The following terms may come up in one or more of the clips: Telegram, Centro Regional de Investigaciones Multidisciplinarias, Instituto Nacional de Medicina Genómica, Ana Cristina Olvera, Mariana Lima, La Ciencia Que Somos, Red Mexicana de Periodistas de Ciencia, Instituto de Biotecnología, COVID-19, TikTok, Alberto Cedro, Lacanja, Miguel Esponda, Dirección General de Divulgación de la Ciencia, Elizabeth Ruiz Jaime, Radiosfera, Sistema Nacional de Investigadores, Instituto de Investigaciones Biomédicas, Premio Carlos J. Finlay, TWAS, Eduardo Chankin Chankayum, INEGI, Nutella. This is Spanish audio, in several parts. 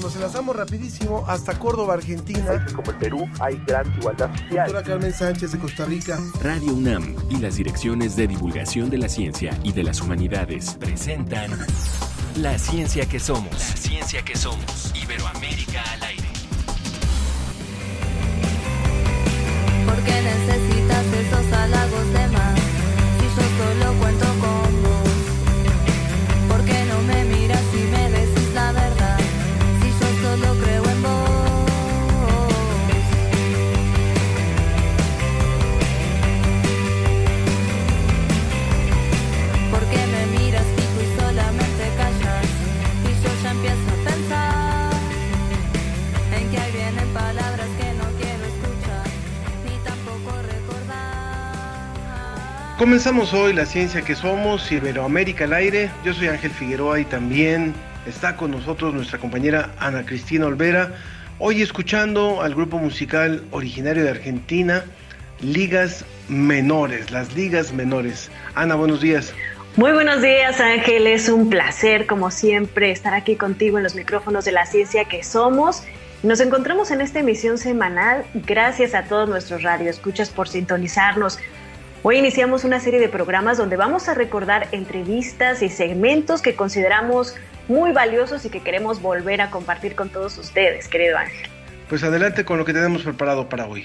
Nos enlazamos rapidísimo hasta Córdoba, Argentina. Como el Perú, hay gran igualdad social. Doctora Carmen Sánchez de Costa Rica. Radio UNAM y las Direcciones de Divulgación de la Ciencia y de las Humanidades presentan La Ciencia Que Somos. La Ciencia Que Somos. Iberoamérica al aire. ¿Por qué necesitas esos halagos de más? Si yo solo cuento con vos. ¿Por qué no me miras y me decís la verdad? Si yo solo creo en vos. ¿Por qué me miras y tú solamente callas? Y yo ya empiezo a pensar en que ahí vienen palabras que comenzamos hoy La Ciencia Que Somos, Iberoamérica al aire. Yo soy Ángel Figueroa y también está con nosotros nuestra compañera Ana Cristina Olvera. Hoy escuchando al grupo musical originario de Argentina, Ligas Menores, las Ligas Menores. Ana, buenos días. Muy buenos días, Ángel. Es un placer, como siempre, estar aquí contigo en los micrófonos de La Ciencia Que Somos. Nos encontramos en esta emisión semanal. Gracias a todos nuestros radioescuchas por sintonizarnos. Hoy iniciamos una serie de programas donde vamos a recordar entrevistas y segmentos que consideramos muy valiosos y que queremos volver a compartir con todos ustedes, querido Ángel. Pues adelante con lo que tenemos preparado para hoy.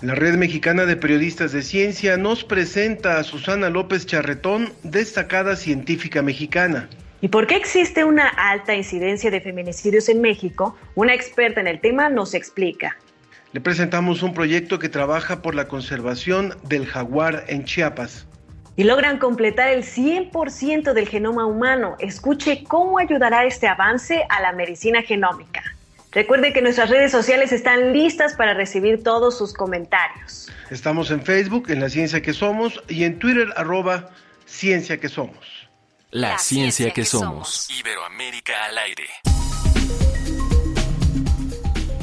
La Red Mexicana de Periodistas de Ciencia nos presenta a Susana López Charretón, destacada científica mexicana. ¿Y por qué existe una alta incidencia de feminicidios en México? Una experta en el tema nos explica. Le presentamos un proyecto que trabaja por la conservación del jaguar en Chiapas. Y logran completar el 100% del genoma humano. Escuche cómo ayudará este avance a la medicina genómica. Recuerde que nuestras redes sociales están listas para recibir todos sus comentarios. Estamos en Facebook, en La Ciencia Que Somos, y en Twitter, @CienciaQueSomos. La Ciencia Que Somos. Iberoamérica al aire.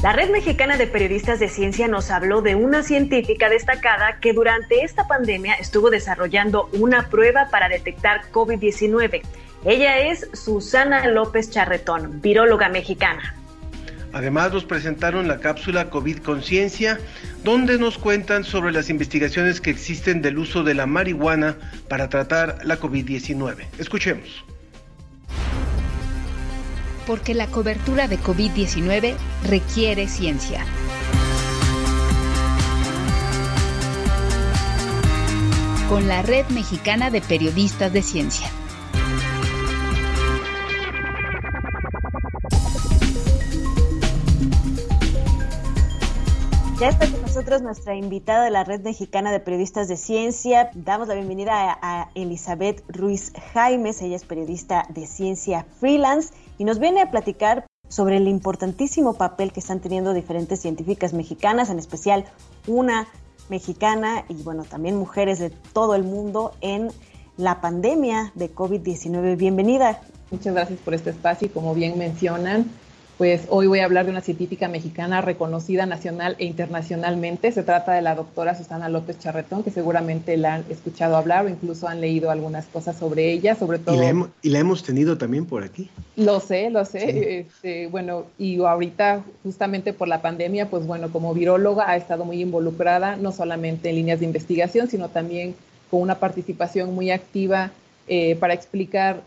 La Red Mexicana de Periodistas de Ciencia nos habló de una científica destacada que durante esta pandemia estuvo desarrollando una prueba para detectar COVID-19. Ella es Susana López Charretón, viróloga mexicana. Además nos presentaron la cápsula COVID Conciencia, donde nos cuentan sobre las investigaciones que existen del uso de la marihuana para tratar la COVID-19. Escuchemos. Porque la cobertura de COVID-19 requiere ciencia. Con la Red Mexicana de Periodistas de Ciencia. Ya está con nosotros nuestra invitada de la Red Mexicana de Periodistas de Ciencia. Damos la bienvenida a Elizabeth Ruiz Jaime. Ella es periodista de ciencia freelance y nos viene a platicar sobre el importantísimo papel que están teniendo diferentes científicas mexicanas, en especial una mexicana y bueno, también mujeres de todo el mundo en la pandemia de COVID-19. Bienvenida. Muchas gracias por este espacio y como bien mencionan, pues hoy voy a hablar de una científica mexicana reconocida nacional e internacionalmente. Se trata de la doctora Susana López Charretón, que seguramente la han escuchado hablar o incluso han leído algunas cosas sobre ella, sobre todo... Y la hemos tenido también por aquí. Lo sé. Sí. Bueno, y ahorita justamente por la pandemia, pues bueno, como viróloga ha estado muy involucrada, no solamente en líneas de investigación, sino también con una participación muy activa para explicar...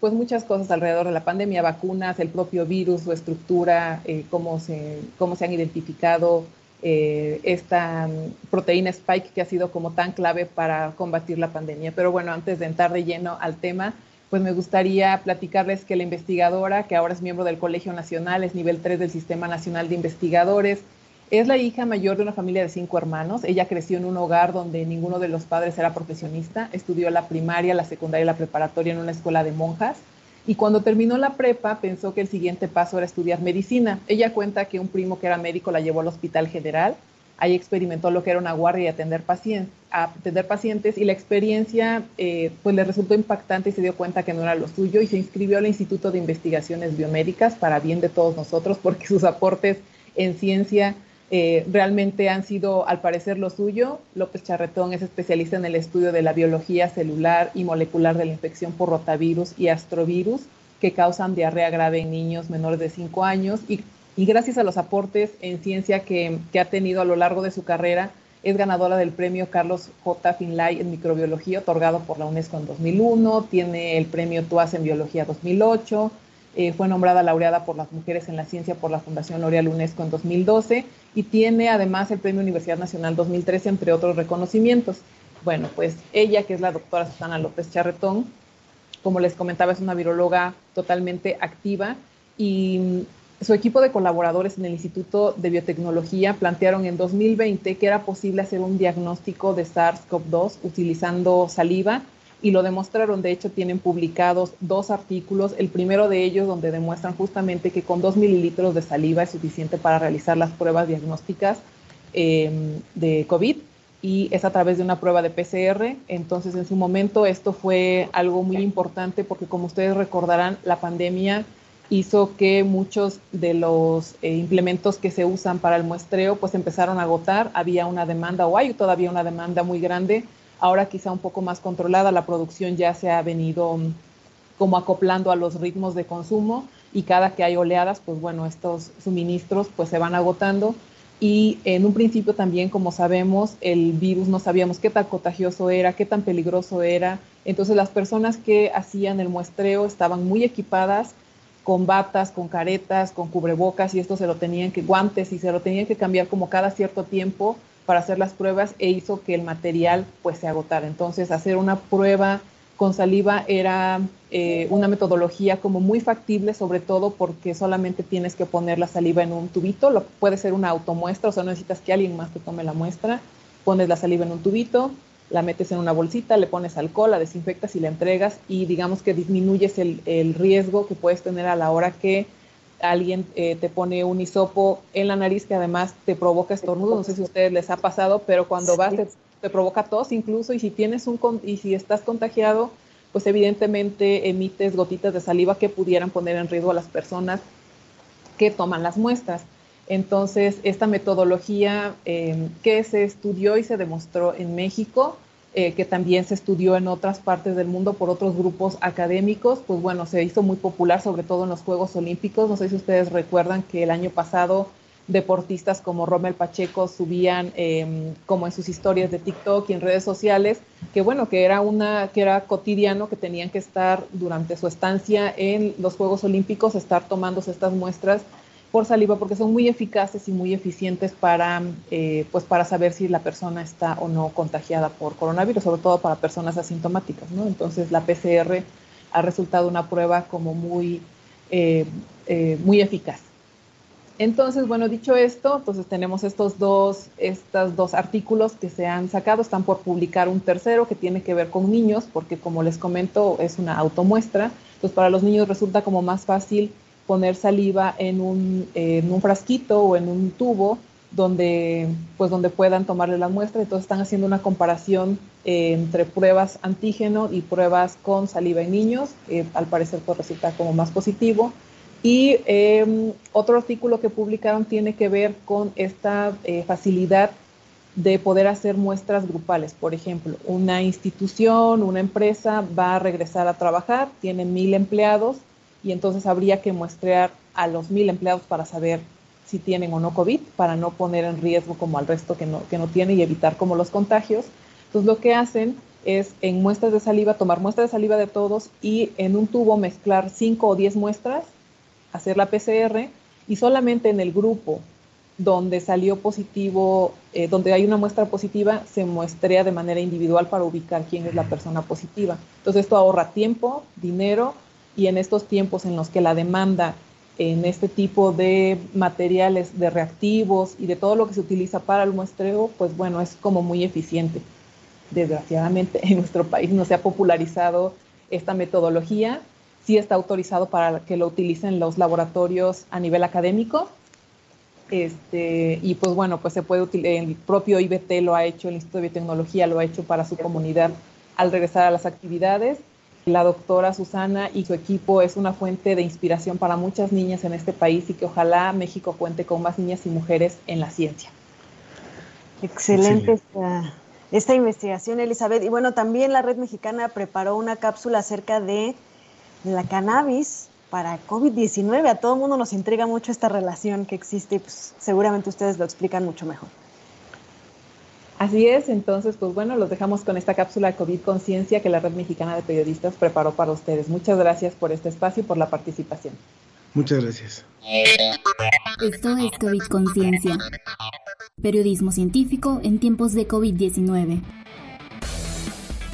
pues muchas cosas alrededor de la pandemia, vacunas, el propio virus, su estructura, cómo se han identificado esta proteína spike que ha sido como tan clave para combatir la pandemia. Pero bueno, antes de entrar de lleno al tema, pues me gustaría platicarles que la investigadora, que ahora es miembro del Colegio Nacional, es nivel 3 del Sistema Nacional de Investigadores, es la hija mayor de una familia de 5 hermanos. Ella creció en un hogar donde ninguno de los padres era profesionista. Estudió la primaria, la secundaria y la preparatoria en una escuela de monjas. Y cuando terminó la prepa, pensó que el siguiente paso era estudiar medicina. Ella cuenta que un primo que era médico la llevó al Hospital General. Ahí experimentó lo que era una guardia y atender pacientes. Y la experiencia pues le resultó impactante y se dio cuenta que no era lo suyo. Y se inscribió al Instituto de Investigaciones Biomédicas, para bien de todos nosotros, porque sus aportes en ciencia realmente han sido, al parecer, lo suyo. López Charretón es especialista en el estudio de la biología celular y molecular de la infección por rotavirus y astrovirus que causan diarrea grave en niños menores de 5 años y gracias a los aportes en ciencia que ha tenido a lo largo de su carrera, es ganadora del Premio Carlos J. Finlay en Microbiología, otorgado por la UNESCO en 2001, tiene el Premio TWAS en Biología 2008, fue nombrada laureada por las mujeres en la ciencia por la Fundación L'Oréal UNESCO en 2012 y tiene además el Premio Universidad Nacional 2013, entre otros reconocimientos. Bueno, pues ella, que es la doctora Susana López Charretón, como les comentaba, es una viróloga totalmente activa y su equipo de colaboradores en el Instituto de Biotecnología plantearon en 2020 que era posible hacer un diagnóstico de SARS-CoV-2 utilizando saliva y lo demostraron. De hecho, tienen publicados 2 artículos, el primero de ellos donde demuestran justamente que con 2 ml de saliva es suficiente para realizar las pruebas diagnósticas de COVID y es a través de una prueba de PCR. Entonces, en su momento esto fue algo muy importante porque, como ustedes recordarán, la pandemia hizo que muchos de los implementos que se usan para el muestreo pues empezaron a agotar. Había una demanda, o hay todavía una demanda muy grande, ahora quizá un poco más controlada. La producción ya se ha venido como acoplando a los ritmos de consumo y cada que hay oleadas, pues bueno, estos suministros pues se van agotando. Y en un principio también, como sabemos, el virus no sabíamos qué tan contagioso era, qué tan peligroso era. Entonces las personas que hacían el muestreo estaban muy equipadas con batas, con caretas, con cubrebocas, y esto se lo tenían que, guantes, y se lo tenían que cambiar como cada cierto tiempo para hacer las pruebas, e hizo que el material pues se agotara. Entonces, hacer una prueba con saliva era una metodología como muy factible, sobre todo porque solamente tienes que poner la saliva en un tubito. Lo puede ser una automuestra, o sea, no necesitas que alguien más te tome la muestra. Pones la saliva en un tubito, la metes en una bolsita, le pones alcohol, la desinfectas y la entregas, y digamos que disminuyes el riesgo que puedes tener a la hora que alguien te pone un hisopo en la nariz que además te provoca estornudo. No sé si a ustedes les ha pasado, pero cuando vas te provoca tos incluso, y si estás contagiado, pues evidentemente emites gotitas de saliva que pudieran poner en riesgo a las personas que toman las muestras. Entonces, esta metodología que se estudió y se demostró en México, que también se estudió en otras partes del mundo por otros grupos académicos, pues bueno, se hizo muy popular, sobre todo en los Juegos Olímpicos. No sé si ustedes recuerdan que el año pasado deportistas como Romel Pacheco subían como en sus historias de TikTok y en redes sociales, que bueno, que era cotidiano que tenían que estar durante su estancia en los Juegos Olímpicos, estar tomándose estas muestras por saliva, porque son muy eficaces y muy eficientes para saber si la persona está o no contagiada por coronavirus, sobre todo para personas asintomáticas, ¿no? Entonces, la PCR ha resultado una prueba como muy eficaz. Entonces, bueno, dicho esto, entonces tenemos estos dos artículos que se han sacado. Están por publicar un tercero que tiene que ver con niños, porque, como les comento, es una automuestra. Entonces, para los niños resulta como más fácil poner saliva en un frasquito o en un tubo donde puedan tomarle la muestra. Entonces, están haciendo una comparación entre pruebas antígeno y pruebas con saliva en niños. Al parecer, pues resulta como más positivo. Y otro artículo que publicaron tiene que ver con esta facilidad de poder hacer muestras grupales. Por ejemplo, una institución, una empresa va a regresar a trabajar, tiene 1000 empleados, y entonces habría que muestrear a los 1000 empleados para saber si tienen o no COVID, para no poner en riesgo como al resto que no tiene y evitar como los contagios. Entonces, lo que hacen es en muestras de saliva, tomar muestras de saliva de todos y en un tubo mezclar 5 o 10 muestras, hacer la PCR, y solamente en el grupo donde salió positivo, donde hay una muestra positiva, se muestrea de manera individual para ubicar quién es la persona positiva. Entonces, esto ahorra tiempo, dinero, y en estos tiempos en los que la demanda en este tipo de materiales, de reactivos y de todo lo que se utiliza para el muestreo, pues bueno, es como muy eficiente. Desgraciadamente, en nuestro país no se ha popularizado esta metodología. Sí está autorizado para que lo utilicen los laboratorios a nivel académico. Y pues bueno, pues se puede utilizar. El propio IBT lo ha hecho, el Instituto de Biotecnología lo ha hecho para su comunidad al regresar a las actividades. la doctora Susana y su equipo es una fuente de inspiración para muchas niñas en este país y que ojalá México cuente con más niñas y mujeres en la ciencia. Excelente esta investigación, Elizabeth. Y bueno, también la Red Mexicana preparó una cápsula acerca de la cannabis para COVID-19. A todo el mundo nos intriga mucho esta relación que existe y pues seguramente ustedes lo explican mucho mejor. Así es, entonces, pues bueno, los dejamos con esta cápsula COVID Conciencia que la Red Mexicana de Periodistas preparó para ustedes. Muchas gracias por este espacio y por la participación. Muchas gracias. Esto es COVID Conciencia. Periodismo científico en tiempos de COVID-19.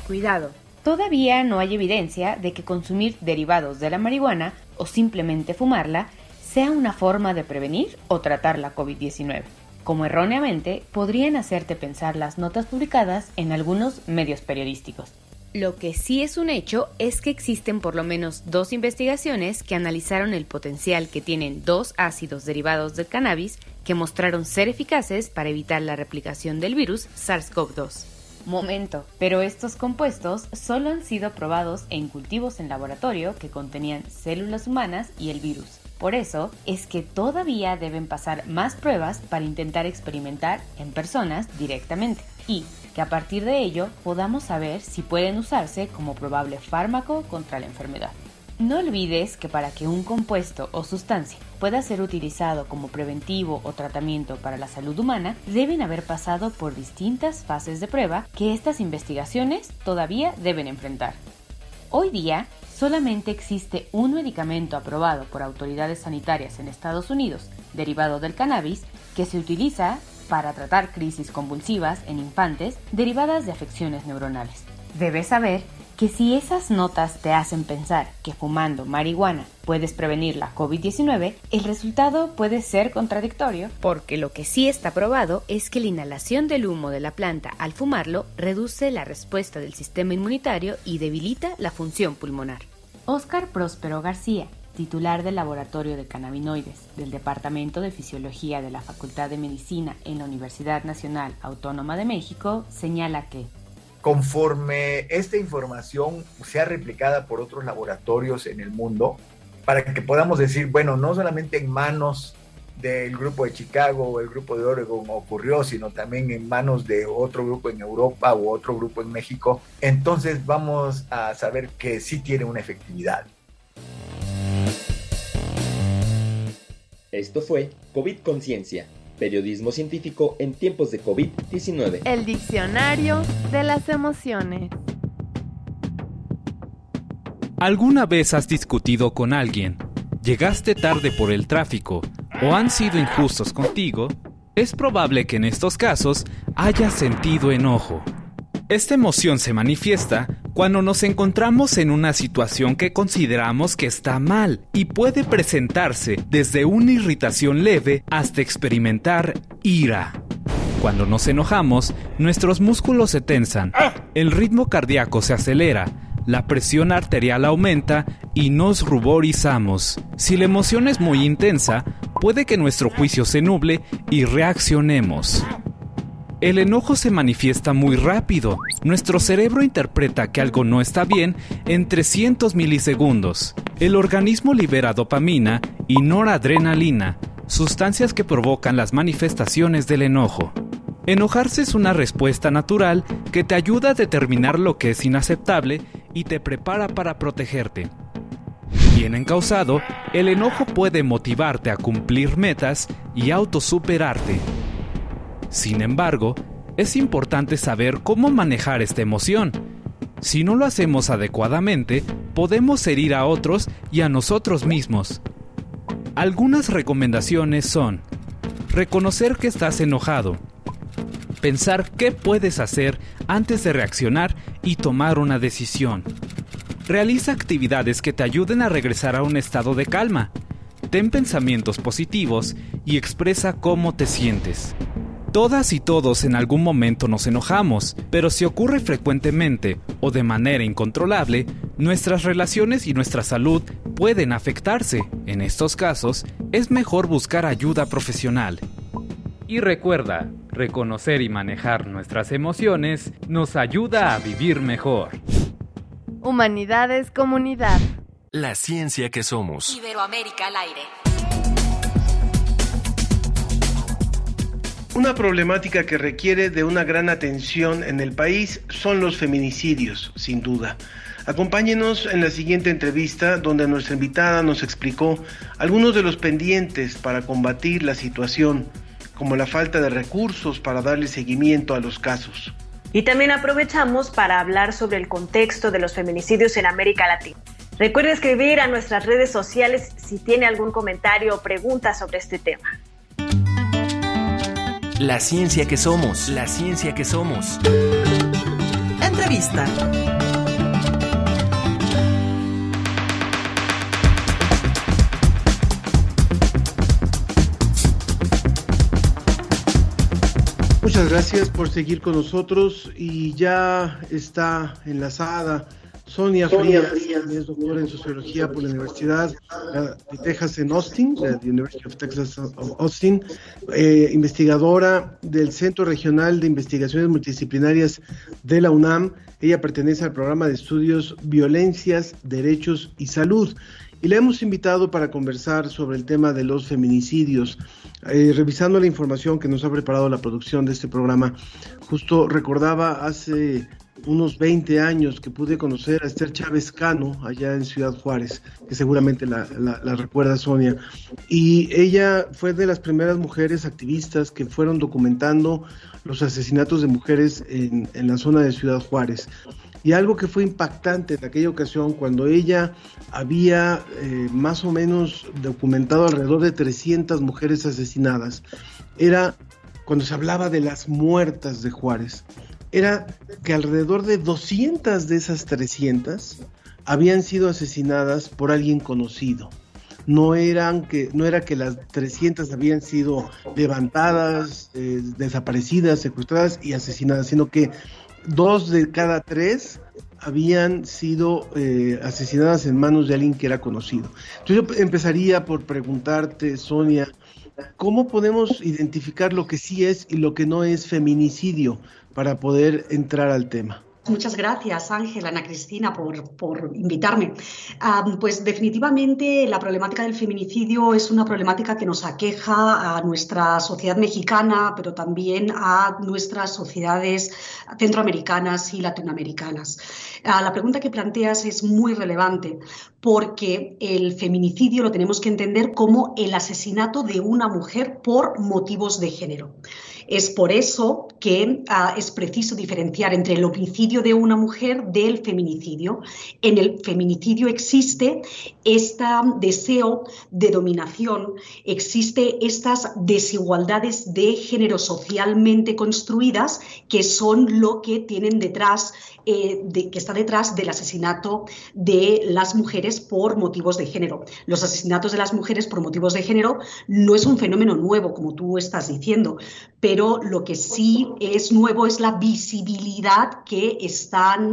Cuidado. Todavía no hay evidencia de que consumir derivados de la marihuana o simplemente fumarla sea una forma de prevenir o tratar la COVID-19. Como erróneamente podrían hacerte pensar las notas publicadas en algunos medios periodísticos. Lo que sí es un hecho es que existen por lo menos 2 investigaciones que analizaron el potencial que tienen 2 ácidos derivados del cannabis que mostraron ser eficaces para evitar la replicación del virus SARS-CoV-2. Momento, pero estos compuestos solo han sido probados en cultivos en laboratorio que contenían células humanas y el virus. Por eso es que todavía deben pasar más pruebas para intentar experimentar en personas directamente y que a partir de ello podamos saber si pueden usarse como probable fármaco contra la enfermedad. No olvides que para que un compuesto o sustancia pueda ser utilizado como preventivo o tratamiento para la salud humana, deben haber pasado por distintas fases de prueba que estas investigaciones todavía deben enfrentar. Hoy día, solamente existe un medicamento aprobado por autoridades sanitarias en Estados Unidos, derivado del cannabis, que se utiliza para tratar crisis convulsivas en infantes derivadas de afecciones neuronales. Debes saber que si esas notas te hacen pensar que fumando marihuana puedes prevenir la COVID-19, el resultado puede ser contradictorio, porque lo que sí está probado es que la inhalación del humo de la planta al fumarlo reduce la respuesta del sistema inmunitario y debilita la función pulmonar. Óscar Próspero García, titular del Laboratorio de Cannabinoides del Departamento de Fisiología de la Facultad de Medicina en la Universidad Nacional Autónoma de México, señala que conforme esta información sea replicada por otros laboratorios en el mundo, para que podamos decir, bueno, no solamente en manos del grupo de Chicago o el grupo de Oregon ocurrió, sino también en manos de otro grupo en Europa u otro grupo en México, entonces vamos a saber que sí tiene una efectividad. Esto fue COVID Conciencia. Periodismo científico en tiempos de COVID-19. El diccionario de las emociones. ¿Alguna vez has discutido con alguien? ¿Llegaste tarde por el tráfico? ¿O han sido injustos contigo? Es probable que en estos casos hayas sentido enojo. Esta emoción se manifiesta cuando nos encontramos en una situación que consideramos que está mal y puede presentarse desde una irritación leve hasta experimentar ira. Cuando nos enojamos, nuestros músculos se tensan, el ritmo cardíaco se acelera, la presión arterial aumenta y nos ruborizamos. Si la emoción es muy intensa, puede que nuestro juicio se nuble y reaccionemos. El enojo se manifiesta muy rápido. Nuestro cerebro interpreta que algo no está bien en 300 milisegundos. El organismo libera dopamina y noradrenalina, sustancias que provocan las manifestaciones del enojo. Enojarse es una respuesta natural que te ayuda a determinar lo que es inaceptable y te prepara para protegerte. Bien encauzado, el enojo puede motivarte a cumplir metas y autosuperarte. Sin embargo, es importante saber cómo manejar esta emoción. Si no lo hacemos adecuadamente, podemos herir a otros y a nosotros mismos. Algunas recomendaciones son: reconocer que estás enojado, pensar qué puedes hacer antes de reaccionar y tomar una decisión. Realiza actividades que te ayuden a regresar a un estado de calma. Ten pensamientos positivos y expresa cómo te sientes. Todas y todos en algún momento nos enojamos, pero si ocurre frecuentemente o de manera incontrolable, nuestras relaciones y nuestra salud pueden afectarse. En estos casos, es mejor buscar ayuda profesional. Y recuerda, reconocer y manejar nuestras emociones nos ayuda a vivir mejor. Humanidades, Comunidad. La ciencia que somos. Iberoamérica al aire. Una problemática que requiere de una gran atención en el país son los feminicidios, sin duda. Acompáñenos en la siguiente entrevista donde nuestra invitada nos explicó algunos de los pendientes para combatir la situación, como la falta de recursos para darle seguimiento a los casos. Y también aprovechamos para hablar sobre el contexto de los feminicidios en América Latina. Recuerde escribir a nuestras redes sociales si tiene algún comentario o pregunta sobre este tema. La ciencia que somos, la ciencia que somos. Entrevista. Muchas gracias por seguir con nosotros y ya está enlazada Sonia Frías, es doctora en Sociología por la Universidad de Texas en Austin, la University of Texas of Austin, investigadora del Centro Regional de Investigaciones Multidisciplinarias de la UNAM. Ella pertenece al programa de estudios Violencias, Derechos y Salud. Y la hemos invitado para conversar sobre el tema de los feminicidios, revisando la información que nos ha preparado la producción de este programa. Justo recordaba hace unos 20 años que pude conocer a Esther Chávez Cano allá en Ciudad Juárez, que seguramente la recuerda Sonia, y ella fue de las primeras mujeres activistas que fueron documentando los asesinatos de mujeres en la zona de Ciudad Juárez. Y algo que fue impactante en aquella ocasión, cuando ella había más o menos documentado alrededor de 300 mujeres asesinadas, era cuando se hablaba de las muertas de Juárez, era que alrededor de 200 de esas 300 habían sido asesinadas por alguien conocido. No era que las 300 habían sido levantadas, desaparecidas, secuestradas y asesinadas, sino que 2 de cada 3 habían sido asesinadas en manos de alguien que era conocido. Entonces yo empezaría por preguntarte, Sonia, ¿cómo podemos identificar lo que sí es y lo que no es feminicidio para poder entrar al tema? Muchas gracias, Ángela, Ana Cristina, por invitarme. Pues definitivamente la problemática del feminicidio es una problemática que nos aqueja a nuestra sociedad mexicana, pero también a nuestras sociedades centroamericanas y latinoamericanas. La pregunta que planteas es muy relevante, porque el feminicidio lo tenemos que entender como el asesinato de una mujer por motivos de género. Es por eso que es preciso diferenciar entre el homicidio de una mujer del feminicidio. En el feminicidio existe este deseo de dominación, existe estas desigualdades de género socialmente construidas que son lo que tienen detrás, que está detrás del asesinato de las mujeres por motivos de género. Los asesinatos de las mujeres por motivos de género no es un fenómeno nuevo, como tú estás diciendo, pero lo que sí es nuevo es la visibilidad que están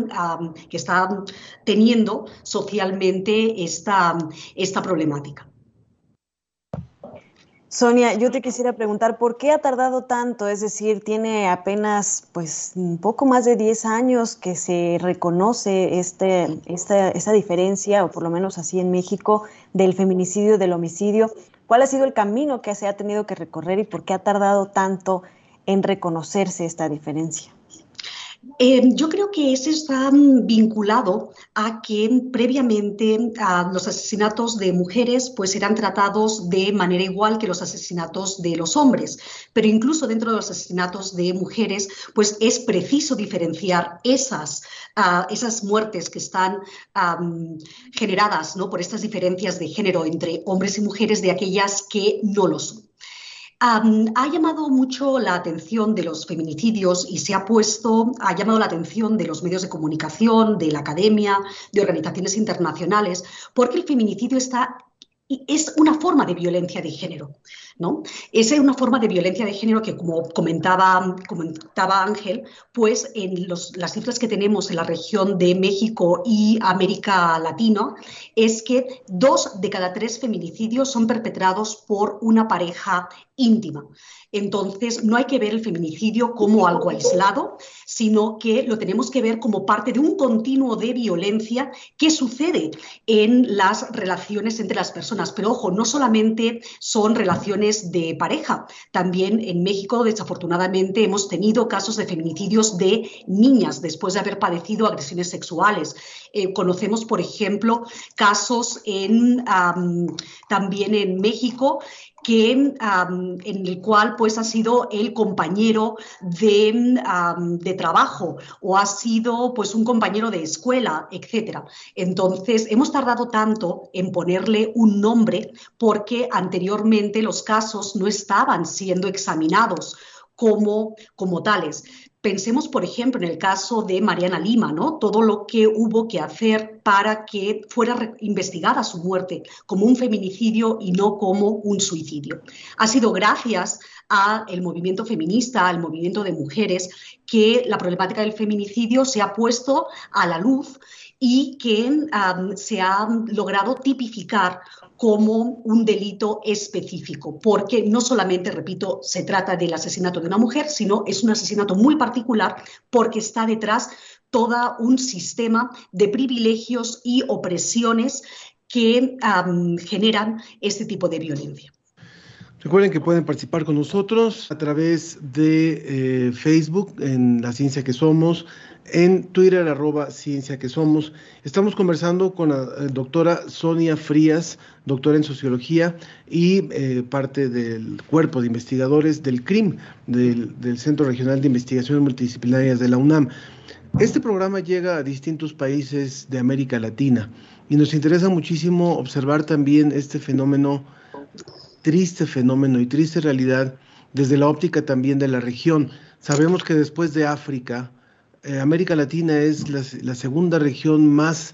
teniendo socialmente esta problemática. Sonia, yo te quisiera preguntar, ¿por qué ha tardado tanto? Es decir, tiene apenas un poco más de 10 años que se reconoce esta diferencia, o por lo menos así en México, del feminicidio, del homicidio. ¿Cuál ha sido el camino que se ha tenido que recorrer y por qué ha tardado tanto en reconocerse esta diferencia? Yo creo que eso está vinculado a que previamente los asesinatos de mujeres eran tratados de manera igual que los asesinatos de los hombres, pero incluso dentro de los asesinatos de mujeres es preciso diferenciar esas muertes que están generadas, ¿no?, por estas diferencias de género entre hombres y mujeres de aquellas que no lo son. Ha llamado mucho la atención de los feminicidios y ha llamado la atención de los medios de comunicación, de la academia, de organizaciones internacionales, porque el feminicidio es una forma de violencia de género. ¿no? Esa es una forma de violencia de género que, como comentaba Ángel, pues en las cifras que tenemos en la región de México y América Latina es que 2 de cada 3 feminicidios son perpetrados por una pareja íntima. Entonces, no hay que ver el feminicidio como algo aislado, sino que lo tenemos que ver como parte de un continuo de violencia que sucede en las relaciones entre las personas. Pero, ojo, no solamente son relaciones de pareja. También en México, desafortunadamente, hemos tenido casos de feminicidios de niñas después de haber padecido agresiones sexuales. Conocemos, por ejemplo, casos también en México, en el cual pues ha sido el compañero de trabajo o ha sido pues un compañero de escuela, etcétera. Entonces, hemos tardado tanto en ponerle un nombre porque anteriormente los casos no estaban siendo examinados como tales. Pensemos, por ejemplo, en el caso de Mariana Lima, ¿no? Todo lo que hubo que hacer para que fuera investigada su muerte como un feminicidio y no como un suicidio. Ha sido gracias al movimiento feminista, al movimiento de mujeres, que la problemática del feminicidio se ha puesto a la luz y que se ha logrado tipificar como un delito específico, porque no solamente, repito, se trata del asesinato de una mujer, sino es un asesinato muy particular porque está detrás todo un sistema de privilegios y opresiones que generan este tipo de violencia. Recuerden que pueden participar con nosotros a través de Facebook, en La Ciencia Que Somos, en Twitter, @CienciaQueSomos. Estamos conversando con la doctora Sonia Frías, doctora en Sociología y parte del cuerpo de investigadores del CRIM, del Centro Regional de Investigaciones Multidisciplinarias de la UNAM. Este programa llega a distintos países de América Latina y nos interesa muchísimo observar también este fenómeno y triste realidad desde la óptica también de la región. Sabemos que después de África, América Latina es la segunda región más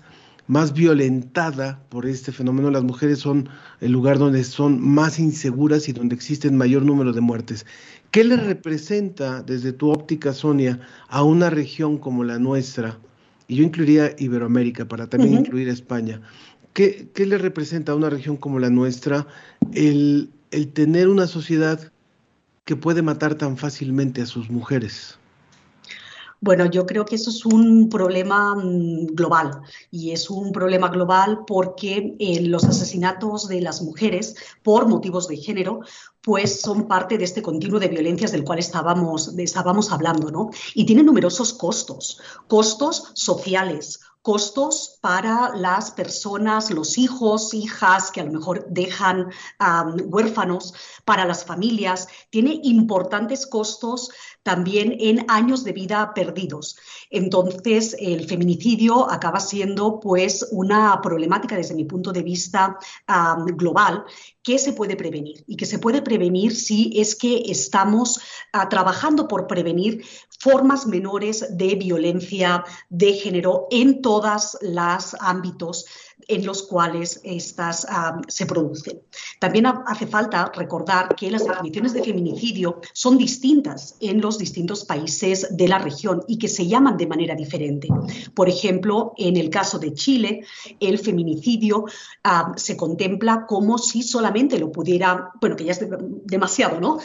violentada por este fenómeno. Las mujeres son el lugar donde son más inseguras y donde existen mayor número de muertes. ¿Qué le representa desde tu óptica, Sonia, a una región como la nuestra? Y yo incluiría Iberoamérica para también incluir a España. ¿Qué le representa a una región como la nuestra el tener una sociedad que puede matar tan fácilmente a sus mujeres? Bueno, yo creo que eso es un problema global y es un problema global porque los asesinatos de las mujeres por motivos de género pues son parte de este continuo de violencias del cual estábamos hablando, ¿no? Y tiene numerosos costos sociales, costos para las personas, los hijos, hijas que a lo mejor dejan huérfanos, para las familias, tiene importantes costos también en años de vida perdidos. Entonces, el feminicidio acaba siendo pues una problemática desde mi punto de vista global que se puede prevenir y que se puede prevenir si es que estamos trabajando por prevenir formas menores de violencia de género en todos los ámbitos en los cuales estas se producen. También hace falta recordar que las definiciones de feminicidio son distintas en los distintos países de la región y que se llaman de manera diferente. Por ejemplo, en el caso de Chile, el feminicidio se contempla como si solamente lo pudiera, bueno, que ya es demasiado, ¿no?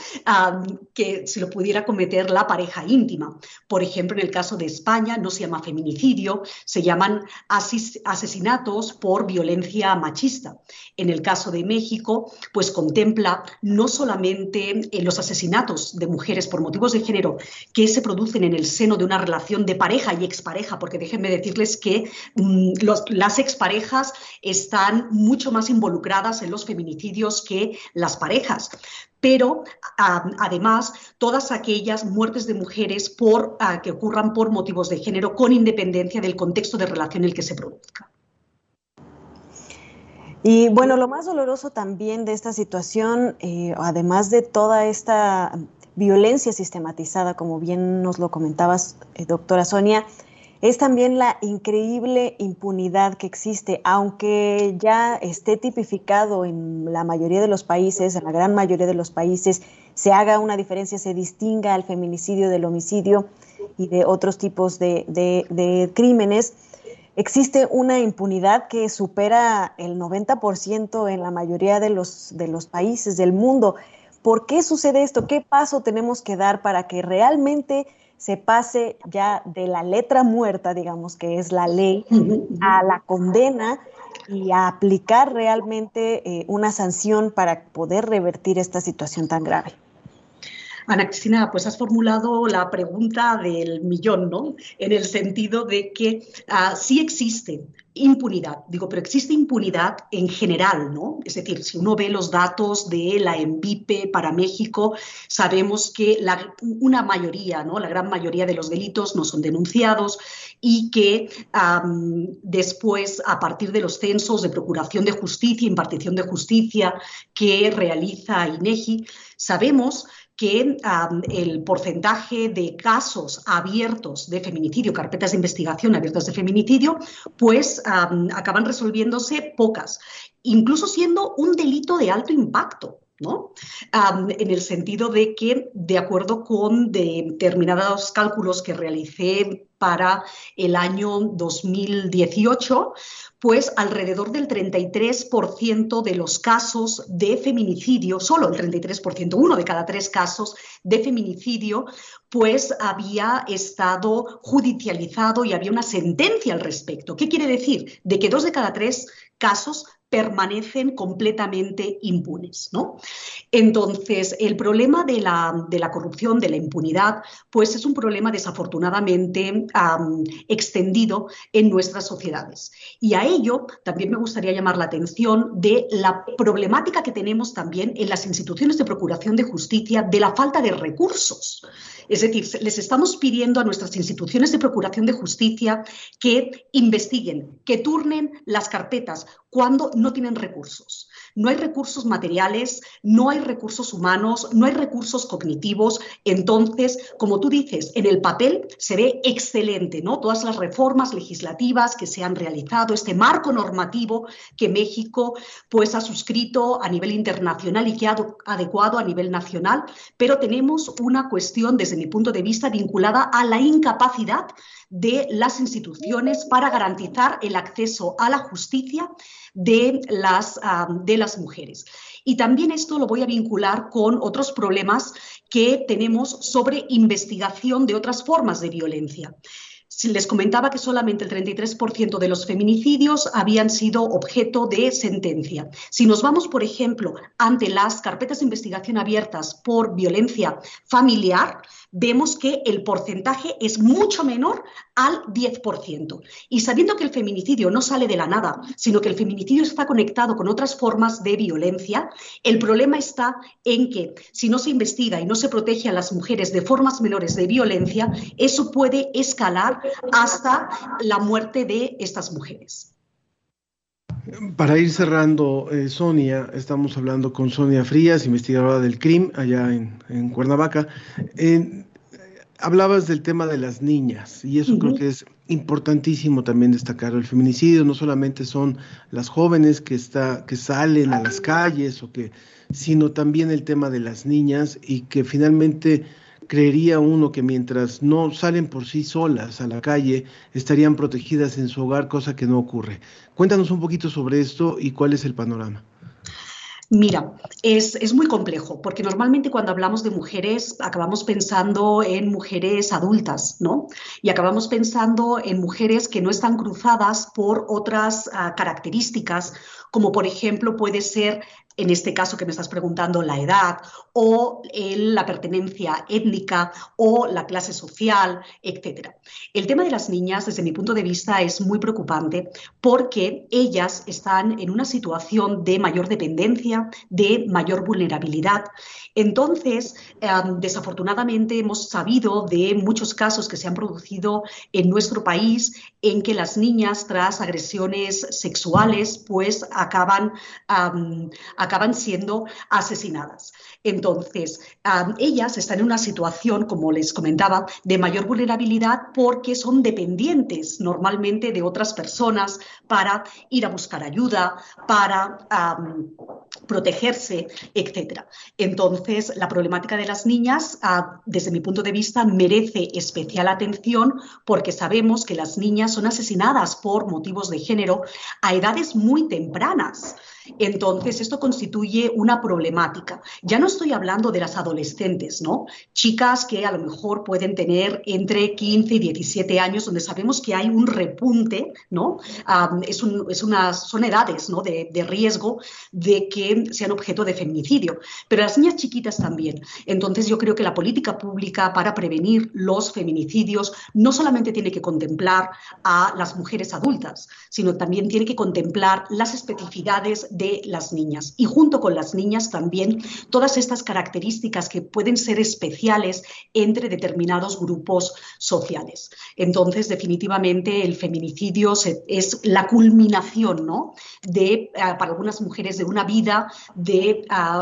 Que si lo pudiera cometer la pareja íntima. Por ejemplo, en el caso de España no se llama feminicidio, se llaman asesinatos por violencia machista. En el caso de México, pues contempla no solamente los asesinatos de mujeres por motivos de género que se producen en el seno de una relación de pareja y expareja, porque déjenme decirles que las exparejas están mucho más involucradas en los feminicidios que las parejas. Pero además todas aquellas muertes de mujeres que ocurran por motivos de género con independencia del contexto de relación en el que se produzca. Y bueno, lo más doloroso también de esta situación, además de toda esta violencia sistematizada, como bien nos lo comentabas, doctora Sonia, es también la increíble impunidad que existe, aunque ya esté tipificado en la mayoría de los países, en la gran mayoría de los países, se haga una diferencia, se distinga al feminicidio del homicidio y de otros tipos de crímenes. Existe una impunidad que supera el 90% en la mayoría de los países del mundo. ¿Por qué sucede esto? ¿Qué paso tenemos que dar para que realmente se pase ya de la letra muerta, digamos, que es la ley, a la condena y a aplicar realmente una sanción para poder revertir esta situación tan grave? Ana Cristina, pues has formulado la pregunta del millón, ¿no? En el sentido de que sí existe impunidad, digo, pero existe impunidad en general, ¿no? Es decir, si uno ve los datos de la ENVIPE para México, sabemos que una mayoría, ¿no? La gran mayoría de los delitos no son denunciados y que después, a partir de los censos de procuración de justicia, impartición de justicia que realiza INEGI, sabemos que el porcentaje de casos abiertos de feminicidio, carpetas de investigación abiertas de feminicidio, pues acaban resolviéndose pocas, incluso siendo un delito de alto impacto, ¿no? En el sentido de que, de acuerdo con determinados cálculos que realicé para el año 2018, pues alrededor del 33% de los casos de feminicidio, solo el 33%, uno de cada tres casos de feminicidio, pues había estado judicializado y había una sentencia al respecto. ¿Qué quiere decir? De que 2 de cada 3 casos permanecen completamente impunes, ¿no? Entonces, el problema de la corrupción, de la impunidad, pues es un problema desafortunadamente extendido en nuestras sociedades. Y a ello también me gustaría llamar la atención de la problemática que tenemos también en las instituciones de procuración de justicia de la falta de recursos. Es decir, les estamos pidiendo a nuestras instituciones de procuración de justicia que investiguen, que turnen las carpetas cuando no tienen recursos. No hay recursos materiales, no hay recursos humanos, no hay recursos cognitivos. Entonces, como tú dices, en el papel se ve excelente, ¿no? Todas las reformas legislativas que se han realizado, este marco normativo que México pues ha suscrito a nivel internacional y que ha adecuado a nivel nacional, pero tenemos una cuestión, desde mi punto de vista, vinculada a la incapacidad de las instituciones para garantizar el acceso a la justicia de las mujeres. Y también esto lo voy a vincular con otros problemas que tenemos sobre investigación de otras formas de violencia. Les comentaba que solamente el 33% de los feminicidios habían sido objeto de sentencia. Si nos vamos, por ejemplo, ante las carpetas de investigación abiertas por violencia familiar, vemos que el porcentaje es mucho menor al 10%. Y sabiendo que el feminicidio no sale de la nada, sino que el feminicidio está conectado con otras formas de violencia, el problema está en que si no se investiga y no se protege a las mujeres de formas menores de violencia, eso puede escalar hasta la muerte de estas mujeres. Para ir cerrando, Sonia, estamos hablando con Sonia Frías, investigadora del CRIM, allá en Cuernavaca. Hablabas del tema de las niñas, y eso creo que es importantísimo también destacar. El feminicidio no solamente son las jóvenes que salen a las calles, sino también el tema de las niñas, y que finalmente creería uno que mientras no salen por sí solas a la calle, estarían protegidas en su hogar, cosa que no ocurre. Cuéntanos un poquito sobre esto y cuál es el panorama. Mira, es muy complejo, porque normalmente cuando hablamos de mujeres acabamos pensando en mujeres adultas, ¿no? Y acabamos pensando en mujeres que no están cruzadas por otras características, como por ejemplo puede ser, en este caso que me estás preguntando, la edad o la pertenencia étnica o la clase social, etc. El tema de las niñas, desde mi punto de vista, es muy preocupante porque ellas están en una situación de mayor dependencia, de mayor vulnerabilidad. Entonces, desafortunadamente hemos sabido de muchos casos que se han producido en nuestro país en que las niñas, tras agresiones sexuales, pues acaban acaban siendo asesinadas. Entonces, ellas están en una situación, como les comentaba, de mayor vulnerabilidad porque son dependientes normalmente de otras personas para ir a buscar ayuda, para protegerse, etc. Entonces, la problemática de las niñas, desde mi punto de vista, merece especial atención porque sabemos que las niñas son asesinadas por motivos de género a edades muy tempranas. Entonces, esto constituye una problemática. Ya no estoy hablando de las adolescentes, ¿no? Chicas que a lo mejor pueden tener entre 15 y 17 años, donde sabemos que hay un repunte, ¿no? Son edades, ¿no?, de riesgo de que sean objeto de feminicidio. Pero las niñas chiquitas también. Entonces, yo creo que la política pública para prevenir los feminicidios no solamente tiene que contemplar a las mujeres adultas, sino también tiene que contemplar las especificidades de las niñas. Y junto con las niñas también todas estas características que pueden ser especiales entre determinados grupos sociales. Entonces, definitivamente, el feminicidio es la culminación, ¿no?, de, para algunas mujeres, de una vida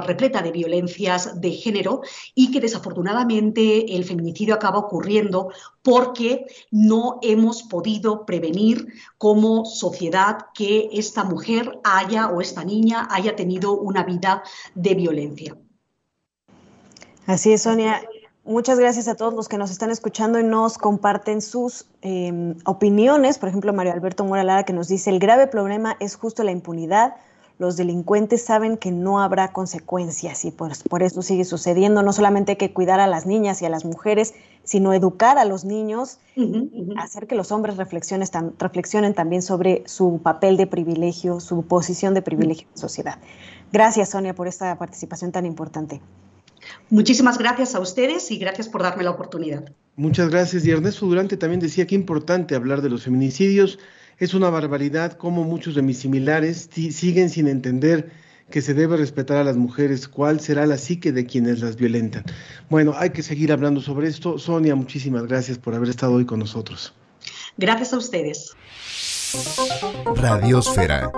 repleta de violencias de género y que desafortunadamente el feminicidio acaba ocurriendo porque no hemos podido prevenir como sociedad que esta mujer haya o esta niña haya tenido una vida de violencia. Así es, Sonia. Muchas gracias a todos los que nos están escuchando y nos comparten sus opiniones. Por ejemplo, Mario Alberto Mora Lara, que nos dice: el grave problema es justo la impunidad. Los delincuentes saben que no habrá consecuencias y pues por eso sigue sucediendo. No solamente hay que cuidar a las niñas y a las mujeres, sino educar a los niños, y hacer que los hombres reflexionen también sobre su papel de privilegio, su posición de privilegio en la sociedad. Gracias, Sonia, por esta participación tan importante. Muchísimas gracias a ustedes y gracias por darme la oportunidad. Muchas gracias. Y Ernesto Durante también decía que es importante hablar de los feminicidios. Es una barbaridad cómo muchos de mis similares siguen sin entender que se debe respetar a las mujeres, cuál será la psique de quienes las violentan. Bueno, hay que seguir hablando sobre esto. Sonia, muchísimas gracias por haber estado hoy con nosotros. Gracias a ustedes. Radiosfera.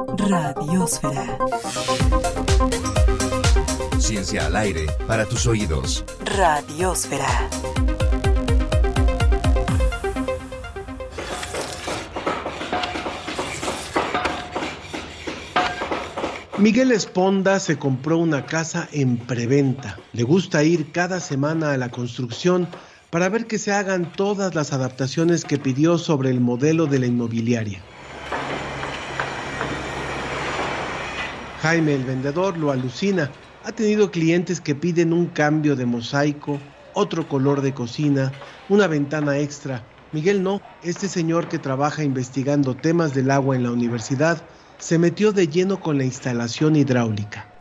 Ciencia al aire para tus oídos. Radiosfera. Miguel Esponda se compró una casa en preventa. Le gusta ir cada semana a la construcción para ver que se hagan todas las adaptaciones que pidió sobre el modelo de la inmobiliaria. Jaime, el vendedor, lo alucina. Ha tenido clientes que piden un cambio de mosaico, otro color de cocina, una ventana extra. Miguel no. Este señor que trabaja investigando temas del agua en la universidad se metió de lleno con la instalación hidráulica.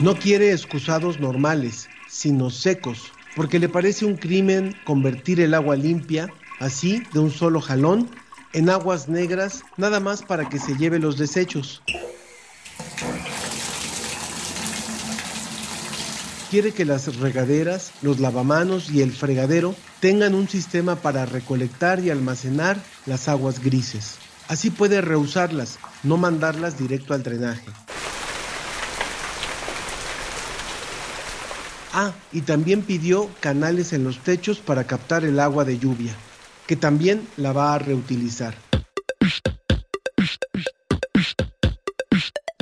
No quiere excusados normales, sino secos, porque le parece un crimen convertir el agua limpia, así, de un solo jalón, en aguas negras, nada más para que se lleve los desechos. Quiere que las regaderas, los lavamanos y el fregadero tengan un sistema para recolectar y almacenar las aguas grises. Así puede reusarlas, no mandarlas directo al drenaje. Y también pidió canales en los techos para captar el agua de lluvia, que también la va a reutilizar.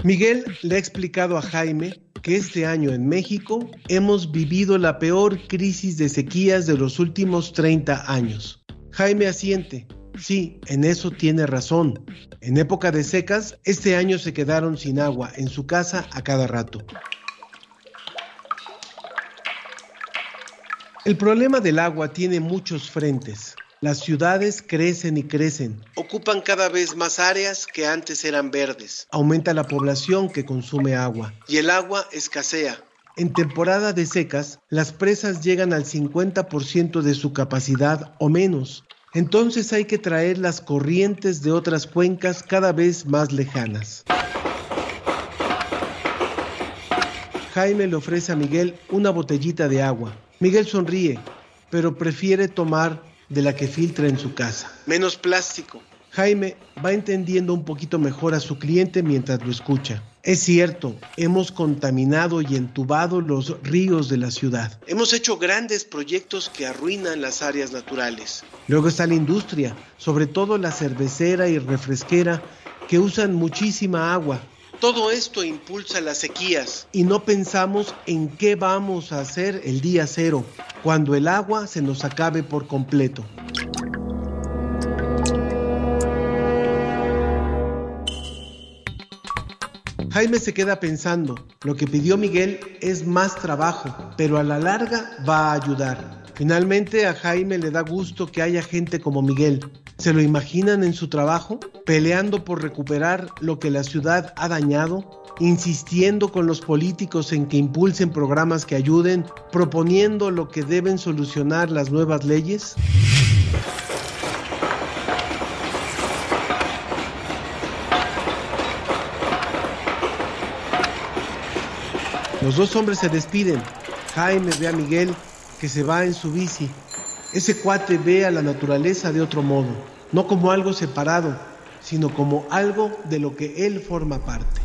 Miguel le ha explicado a Jaime que este año en México hemos vivido la peor crisis de sequías de los últimos 30 años. Jaime asiente. Sí, en eso tiene razón. En época de secas, este año se quedaron sin agua en su casa a cada rato. El problema del agua tiene muchos frentes. Las ciudades crecen y crecen. Ocupan cada vez más áreas que antes eran verdes. Aumenta la población que consume agua. Y el agua escasea. En temporada de secas, las presas llegan al 50% de su capacidad o menos. Entonces hay que traer las corrientes de otras cuencas cada vez más lejanas. Jaime le ofrece a Miguel una botellita de agua. Miguel sonríe, pero prefiere tomar de la que filtra en su casa. Menos plástico. Jaime va entendiendo un poquito mejor a su cliente mientras lo escucha. Es cierto, hemos contaminado y entubado los ríos de la ciudad. Hemos hecho grandes proyectos que arruinan las áreas naturales. Luego está la industria, sobre todo la cervecera y refresquera, que usan muchísima agua. Todo esto impulsa las sequías y no pensamos en qué vamos a hacer el día cero, cuando el agua se nos acabe por completo. Jaime se queda pensando, lo que pidió Miguel es más trabajo, pero a la larga va a ayudar. Finalmente a Jaime le da gusto que haya gente como Miguel. ¿Se lo imaginan en su trabajo? Peleando por recuperar lo que la ciudad ha dañado, insistiendo con los políticos en que impulsen programas que ayuden, proponiendo lo que deben solucionar las nuevas leyes. Los dos hombres se despiden. Jaime ve a Miguel, que se va en su bici. Ese cuate ve a la naturaleza de otro modo, no como algo separado, sino como algo de lo que él forma parte.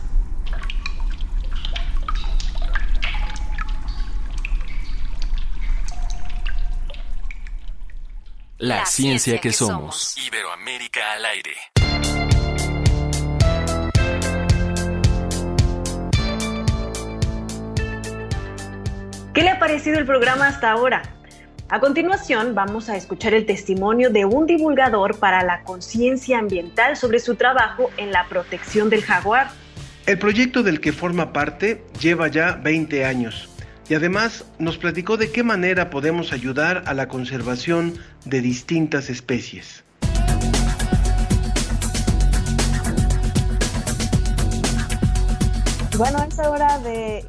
La ciencia que somos. Iberoamérica al aire. ¿Qué le ha parecido el programa hasta ahora? A continuación, vamos a escuchar el testimonio de un divulgador para la conciencia ambiental sobre su trabajo en la protección del jaguar. El proyecto del que forma parte lleva ya 20 años y además nos platicó de qué manera podemos ayudar a la conservación de distintas especies. Bueno, es hora de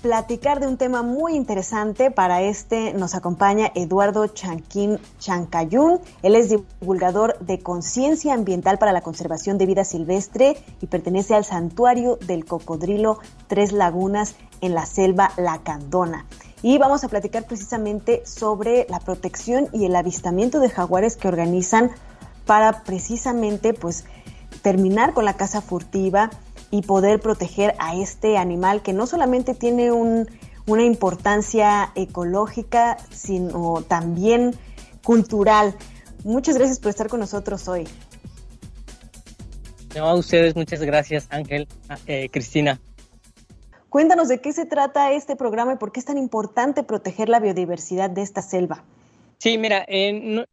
platicar de un tema muy interesante. Para este nos acompaña Eduardo Chankin Chankayum. Él es divulgador de conciencia ambiental para la conservación de vida silvestre y pertenece al Santuario del Cocodrilo Tres Lagunas en la Selva Lacandona. Y vamos a platicar precisamente sobre la protección y el avistamiento de jaguares que organizan para precisamente terminar con la caza furtiva y poder proteger a este animal que no solamente tiene una importancia ecológica, sino también cultural. Muchas gracias por estar con nosotros hoy. No, a ustedes muchas gracias, Ángel, Cristina. Cuéntanos de qué se trata este programa y por qué es tan importante proteger la biodiversidad de esta selva. Sí, mira,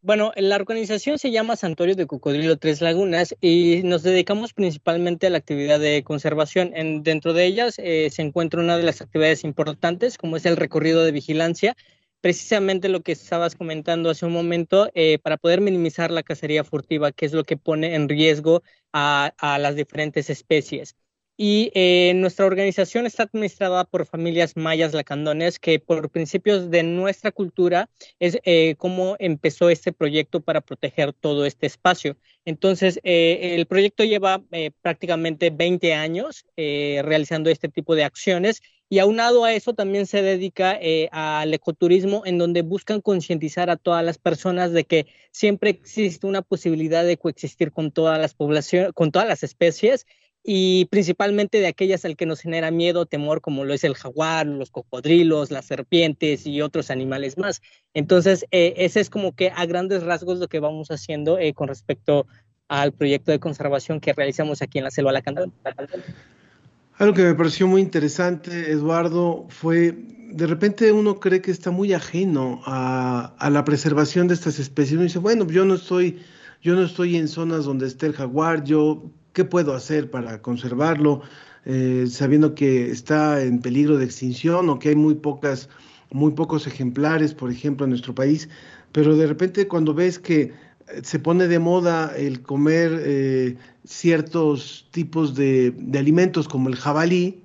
la organización se llama Santuario de Cocodrilo Tres Lagunas y nos dedicamos principalmente a la actividad de conservación. Dentro de ellas se encuentra una de las actividades importantes, como es el recorrido de vigilancia, precisamente lo que estabas comentando hace un momento, para poder minimizar la cacería furtiva, que es lo que pone en riesgo a las diferentes especies. Y nuestra organización está administrada por familias mayas lacandones que por principios de nuestra cultura es cómo empezó este proyecto para proteger todo este espacio. Entonces, el proyecto lleva prácticamente 20 años realizando este tipo de acciones y aunado a eso también se dedica al ecoturismo, en donde buscan concientizar a todas las personas de que siempre existe una posibilidad de coexistir con todas las poblaciones, con todas las especies, y principalmente de aquellas al que nos genera miedo, temor, como lo es el jaguar, los cocodrilos, las serpientes y otros animales más. Entonces, ese es como que a grandes rasgos lo que vamos haciendo con respecto al proyecto de conservación que realizamos aquí en la Selva Lacandona. Algo que me pareció muy interesante, Eduardo, fue de repente uno cree que está muy ajeno a la preservación de estas especies. Uno dice, bueno, yo no estoy en zonas donde esté el jaguar, ¿qué puedo hacer para conservarlo, sabiendo que está en peligro de extinción o que hay muy pocos ejemplares, por ejemplo, en nuestro país? Pero de repente cuando ves que se pone de moda el comer ciertos tipos de alimentos como el jabalí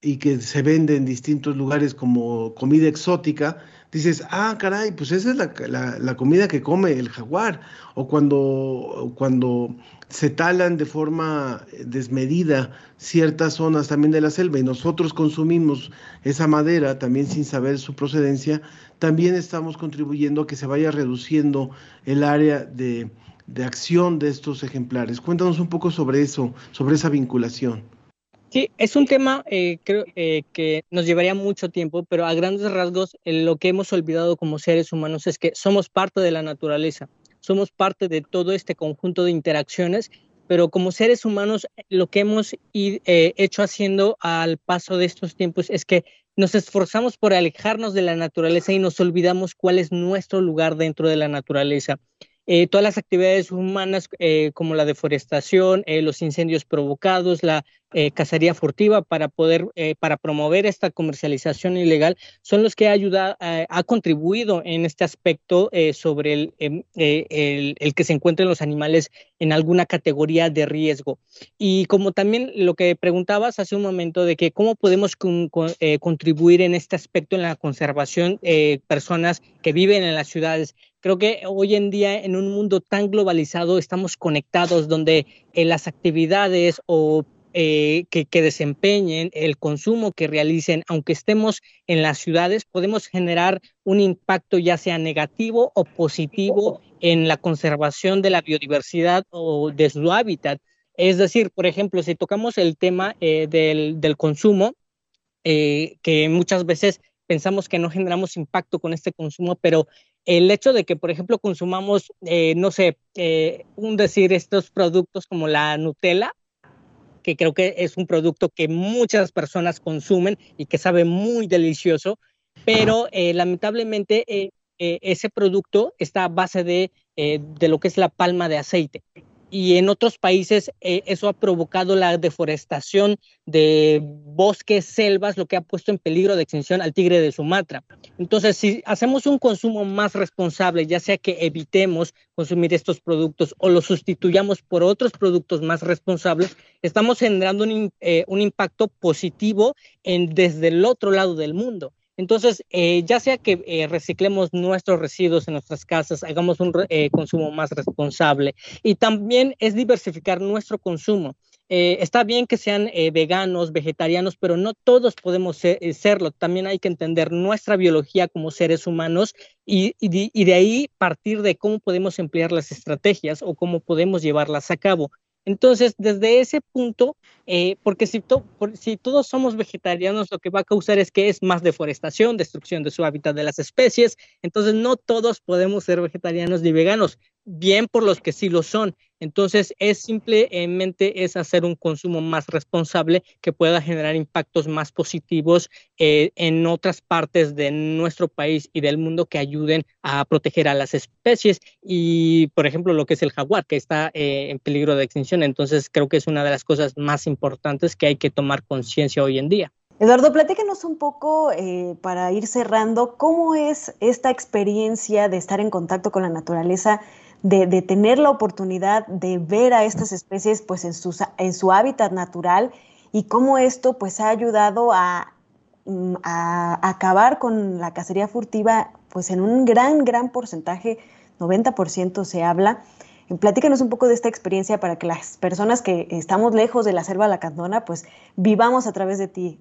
y que se vende en distintos lugares como comida exótica, dices, ah, caray, pues esa es la comida que come el jaguar. O cuando se talan de forma desmedida ciertas zonas también de la selva y nosotros consumimos esa madera también sin saber su procedencia, también estamos contribuyendo a que se vaya reduciendo el área de de acción de estos ejemplares. Cuéntanos un poco sobre eso, sobre esa vinculación. Sí, es un tema creo que nos llevaría mucho tiempo, pero a grandes rasgos lo que hemos olvidado como seres humanos es que somos parte de la naturaleza, somos parte de todo este conjunto de interacciones, pero como seres humanos lo que hemos hecho haciendo al paso de estos tiempos es que nos esforzamos por alejarnos de la naturaleza y nos olvidamos cuál es nuestro lugar dentro de la naturaleza. Todas las actividades humanas como la deforestación, los incendios provocados, la cacería furtiva para promover esta comercialización ilegal son los que ha contribuido en este aspecto sobre el que se encuentren los animales en alguna categoría de riesgo. Y como también lo que preguntabas hace un momento de que cómo podemos contribuir en este aspecto en la conservación personas que viven en las ciudades. Creo que hoy en día en un mundo tan globalizado estamos conectados donde las actividades que desempeñen, el consumo que realicen, aunque estemos en las ciudades, podemos generar un impacto ya sea negativo o positivo en la conservación de la biodiversidad o de su hábitat. Es decir, por ejemplo, si tocamos el tema del consumo, que muchas veces pensamos que no generamos impacto con este consumo, pero el hecho de que, por ejemplo, consumamos, estos productos como la Nutella, que creo que es un producto que muchas personas consumen y que sabe muy delicioso, pero lamentablemente ese producto está a base de lo que es la palma de aceite. Y en otros países eso ha provocado la deforestación de bosques, selvas, lo que ha puesto en peligro de extinción al tigre de Sumatra. Entonces, si hacemos un consumo más responsable, ya sea que evitemos consumir estos productos o los sustituyamos por otros productos más responsables, estamos generando un impacto positivo desde el otro lado del mundo. Entonces, ya sea que reciclemos nuestros residuos en nuestras casas, hagamos un consumo más responsable y también es diversificar nuestro consumo. Está bien que sean veganos, vegetarianos, pero no todos podemos serlo. También hay que entender nuestra biología como seres humanos y de ahí partir de cómo podemos emplear las estrategias o cómo podemos llevarlas a cabo. Entonces, desde ese punto, porque si todos somos vegetarianos, lo que va a causar es que es más deforestación, destrucción de su hábitat de las especies. Entonces, no todos podemos ser vegetarianos ni veganos, bien por los que sí lo son. Entonces, simplemente es hacer un consumo más responsable que pueda generar impactos más positivos en otras partes de nuestro país y del mundo que ayuden a proteger a las especies y, por ejemplo, lo que es el jaguar, que está en peligro de extinción. Entonces, creo que es una de las cosas más importantes que hay que tomar conciencia hoy en día. Eduardo, platícanos un poco, para ir cerrando, ¿cómo es esta experiencia de estar en contacto con la naturaleza, de tener la oportunidad de ver a estas especies pues, en su hábitat natural y cómo esto pues, ha ayudado a acabar con la cacería furtiva pues, en un gran porcentaje, 90% se habla? Platícanos un poco de esta experiencia para que las personas que estamos lejos de la Selva Lacandona pues, vivamos a través de ti.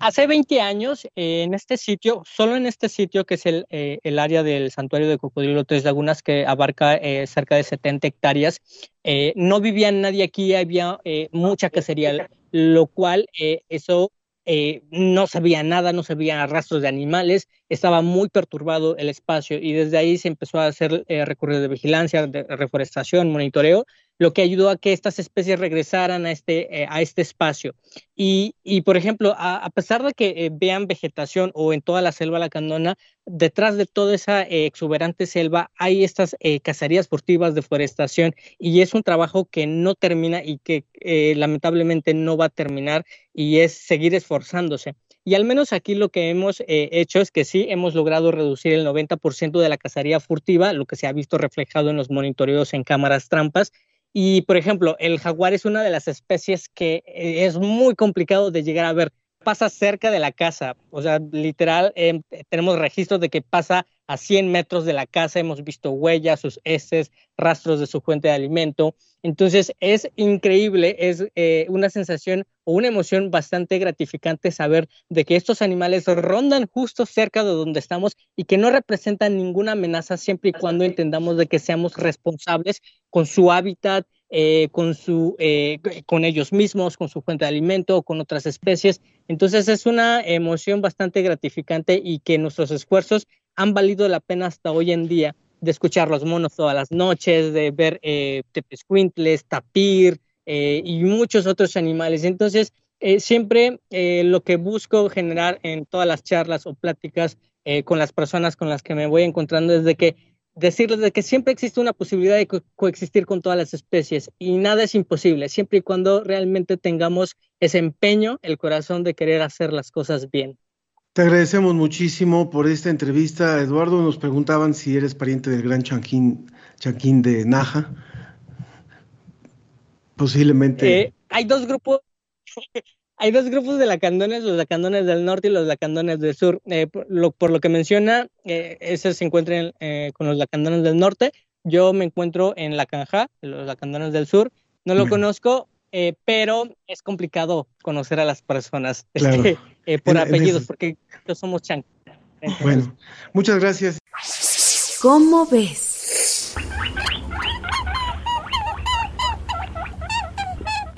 Hace 20 años, en este sitio, solo en este sitio, que es el área del Santuario del Cocodrilo Tres Lagunas, que abarca cerca de 70 hectáreas, no vivía nadie aquí, había mucha cacería, lo cual no se veía nada, no se veían rastros de animales, estaba muy perturbado el espacio y desde ahí se empezó a hacer recorridos de vigilancia, de reforestación, monitoreo, lo que ayudó a que estas especies regresaran a este espacio. Y por ejemplo, a pesar de que vean vegetación o en toda la Selva Lacandona, detrás de toda esa exuberante selva hay estas cacerías furtivas, deforestación, y es un trabajo que no termina y que lamentablemente no va a terminar, y es seguir esforzándose. Y al menos aquí lo que hemos hecho es que sí hemos logrado reducir el 90% de la cacería furtiva, lo que se ha visto reflejado en los monitoreos en cámaras trampas. Y, por ejemplo, el jaguar es una de las especies que es muy complicado de llegar a ver. Pasa cerca de la casa, o sea, literal, tenemos registros de que pasa a 100 metros de la casa, hemos visto huellas, sus heces, rastros de su fuente de alimento. Entonces, es increíble, es una sensación o una emoción bastante gratificante saber de que estos animales rondan justo cerca de donde estamos y que no representan ninguna amenaza siempre y cuando entendamos de que seamos responsables con su hábitat, con ellos mismos, con su fuente de alimento, con otras especies. Entonces es una emoción bastante gratificante y que nuestros esfuerzos han valido la pena hasta hoy en día, de escuchar los monos todas las noches, de ver tepezcuintles, tapir y muchos otros animales. Entonces siempre lo que busco generar en todas las charlas o pláticas con las personas con las que me voy encontrando es de que decirles de que siempre existe una posibilidad de coexistir con todas las especies y nada es imposible, siempre y cuando realmente tengamos ese empeño, el corazón de querer hacer las cosas bien. Te agradecemos muchísimo por esta entrevista, Eduardo. Nos preguntaban si eres pariente del gran Chankin de Naja. Posiblemente. Hay dos grupos. Hay dos grupos de lacandones, los lacandones del norte y los lacandones del sur. Por lo que menciona, ese se encuentra con los lacandones del norte. Yo me encuentro en Lacanja, los lacandones del sur. No lo conozco, pero es complicado conocer a las personas claro. Por apellidos, porque nosotros somos Chan. Entonces, bueno, muchas gracias. ¿Cómo ves?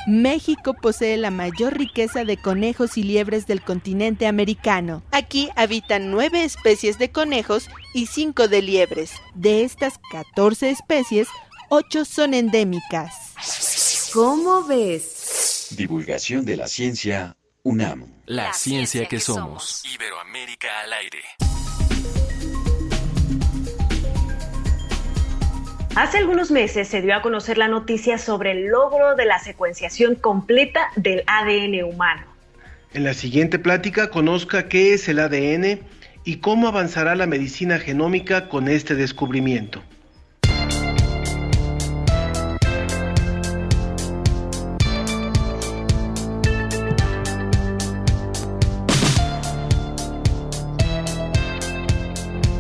México posee la mayor riqueza de conejos y liebres del continente americano. Aquí habitan 9 especies de conejos y 5 de liebres. De estas 14 especies, 8 son endémicas. ¿Cómo ves? Divulgación de la ciencia, UNAM. La ciencia que somos. Iberoamérica al aire. Hace algunos meses se dio a conocer la noticia sobre el logro de la secuenciación completa del ADN humano. En la siguiente plática conozca qué es el ADN y cómo avanzará la medicina genómica con este descubrimiento.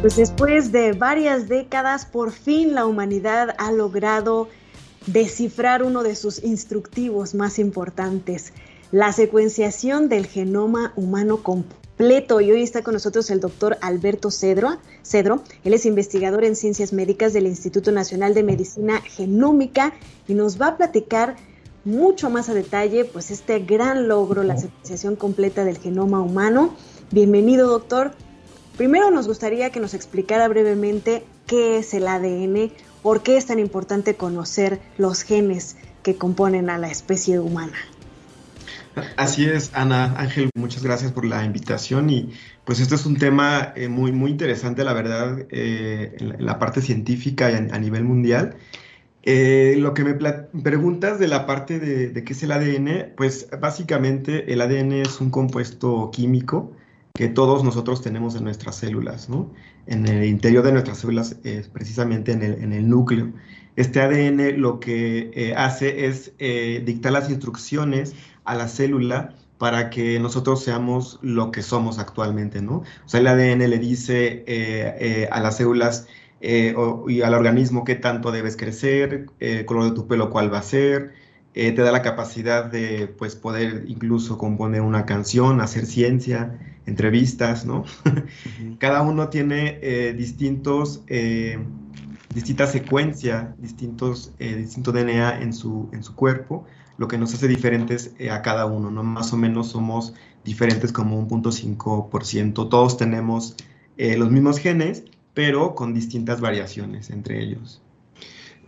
Pues después de varias décadas, por fin la humanidad ha logrado descifrar uno de sus instructivos más importantes, la secuenciación del genoma humano completo. Y hoy está con nosotros el doctor Alberto Cedro. Él es investigador en ciencias médicas del Instituto Nacional de Medicina Genómica y nos va a platicar mucho más a detalle pues este gran logro, la secuenciación completa del genoma humano. Bienvenido, doctor. Primero nos gustaría que nos explicara brevemente qué es el ADN, por qué es tan importante conocer los genes que componen a la especie humana. Así es, Ana, Ángel, muchas gracias por la invitación y pues este es un tema muy, muy interesante, la verdad, en la parte científica y a nivel mundial. Lo que me preguntas de la parte de qué es el ADN, pues básicamente el ADN es un compuesto químico que todos nosotros tenemos en nuestras células, ¿no? En el interior de nuestras células, precisamente en el núcleo. Este ADN lo que hace es dictar las instrucciones a la célula para que nosotros seamos lo que somos actualmente, ¿no? O sea, el ADN le dice a las células y al organismo qué tanto debes crecer, el color de tu pelo cuál va a ser. Te da la capacidad de pues, poder incluso componer una canción, hacer ciencia, entrevistas, ¿no? Cada uno tiene distintas secuencias, distinto DNA en su cuerpo, lo que nos hace diferentes a cada uno, ¿no? Más o menos somos diferentes como un 0.5%. Todos tenemos los mismos genes, pero con distintas variaciones entre ellos.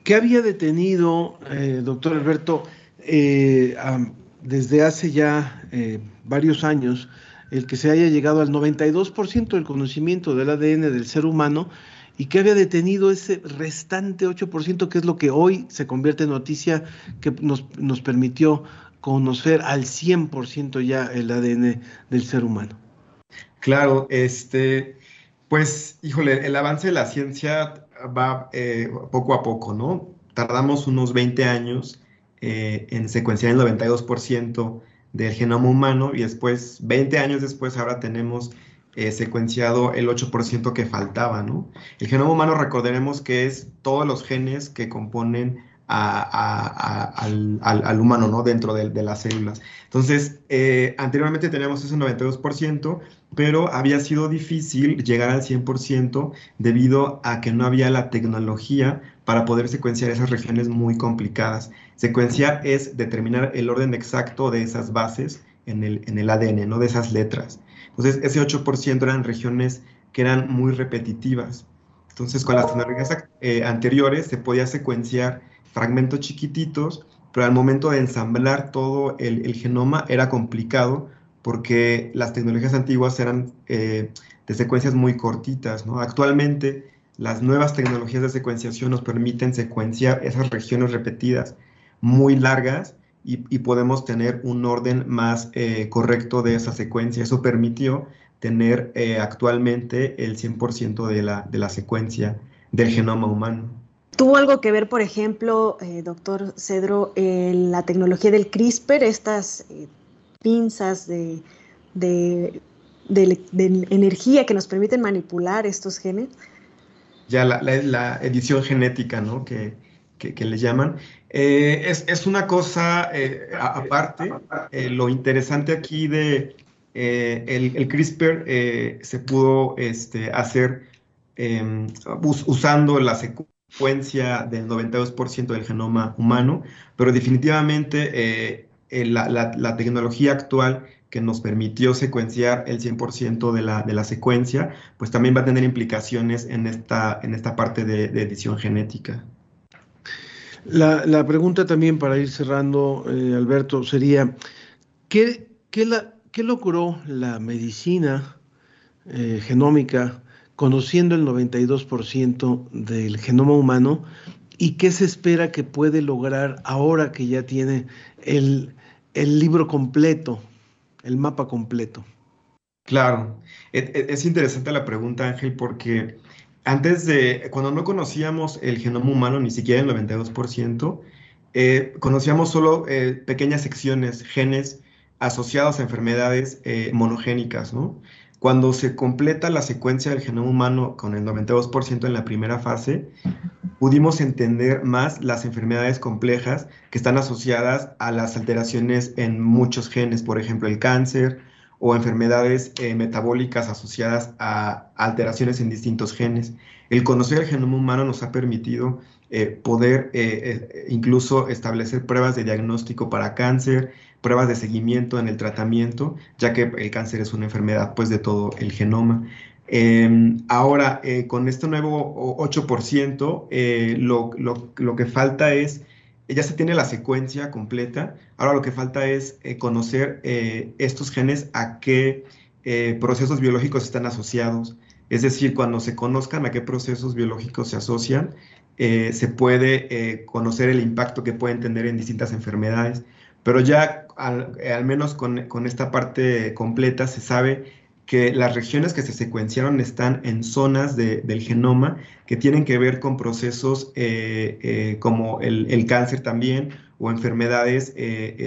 ¿Qué había detenido, doctor Alberto, desde hace ya varios años, el que se haya llegado al 92% del conocimiento del ADN del ser humano y qué había detenido ese restante 8%, que es lo que hoy se convierte en noticia, que nos permitió conocer al 100% ya el ADN del ser humano? Claro, pues, híjole, el avance de la ciencia va poco a poco, ¿no? Tardamos unos 20 años en secuenciar el 92% del genoma humano y después, 20 años después, ahora tenemos secuenciado el 8% que faltaba, ¿no? El genoma humano, recordaremos que es todos los genes que componen al humano, ¿no?, dentro de las células. Entonces, anteriormente teníamos ese 92%, pero había sido difícil llegar al 100% debido a que no había la tecnología para poder secuenciar esas regiones muy complicadas. Secuenciar es determinar el orden exacto de esas bases en el ADN, ¿no?, de esas letras. Entonces, ese 8% eran regiones que eran muy repetitivas. Entonces, con las tecnologías anteriores se podía secuenciar fragmentos chiquititos, pero al momento de ensamblar todo el genoma era complicado porque las tecnologías antiguas eran de secuencias muy cortitas, ¿no? Actualmente, las nuevas tecnologías de secuenciación nos permiten secuenciar esas regiones repetidas muy largas y podemos tener un orden más correcto de esa secuencia. Eso permitió tener actualmente el 100% de la secuencia del genoma humano. ¿Tuvo algo que ver, por ejemplo, doctor Cedro, la tecnología del CRISPR, estas pinzas de energía que nos permiten manipular estos genes? Ya la edición genética, ¿no?, que le llaman. Es una cosa aparte. Lo interesante aquí de el CRISPR se pudo hacer usando la secuencia del 92% del genoma humano, pero definitivamente la tecnología actual que nos permitió secuenciar el 100% de la secuencia, pues también va a tener implicaciones en esta parte de edición genética. La pregunta también para ir cerrando, Alberto, sería, ¿qué logró la medicina genómica conociendo el 92% del genoma humano, y qué se espera que puede lograr ahora que ya tiene el libro completo, el mapa completo? Claro, es interesante la pregunta, Ángel, porque cuando no conocíamos el genoma humano, ni siquiera el 92%, conocíamos solo pequeñas secciones, genes asociados a enfermedades monogénicas, ¿no? Cuando se completa la secuencia del genoma humano con el 92% en la primera fase, pudimos entender más las enfermedades complejas que están asociadas a las alteraciones en muchos genes, por ejemplo, el cáncer o enfermedades metabólicas asociadas a alteraciones en distintos genes. El conocer el genoma humano nos ha permitido poder incluso establecer pruebas de diagnóstico para cáncer, pruebas de seguimiento en el tratamiento, ya que el cáncer es una enfermedad, pues, de todo el genoma. Ahora, con este nuevo 8%, lo que falta es, ya se tiene la secuencia completa, ahora lo que falta es conocer estos genes a qué procesos biológicos están asociados. Es decir, cuando se conozcan a qué procesos biológicos se asocian, se puede conocer el impacto que pueden tener en distintas enfermedades. Pero ya al menos con esta parte completa se sabe que las regiones que se secuenciaron están en zonas del genoma que tienen que ver con procesos como el cáncer también, o enfermedades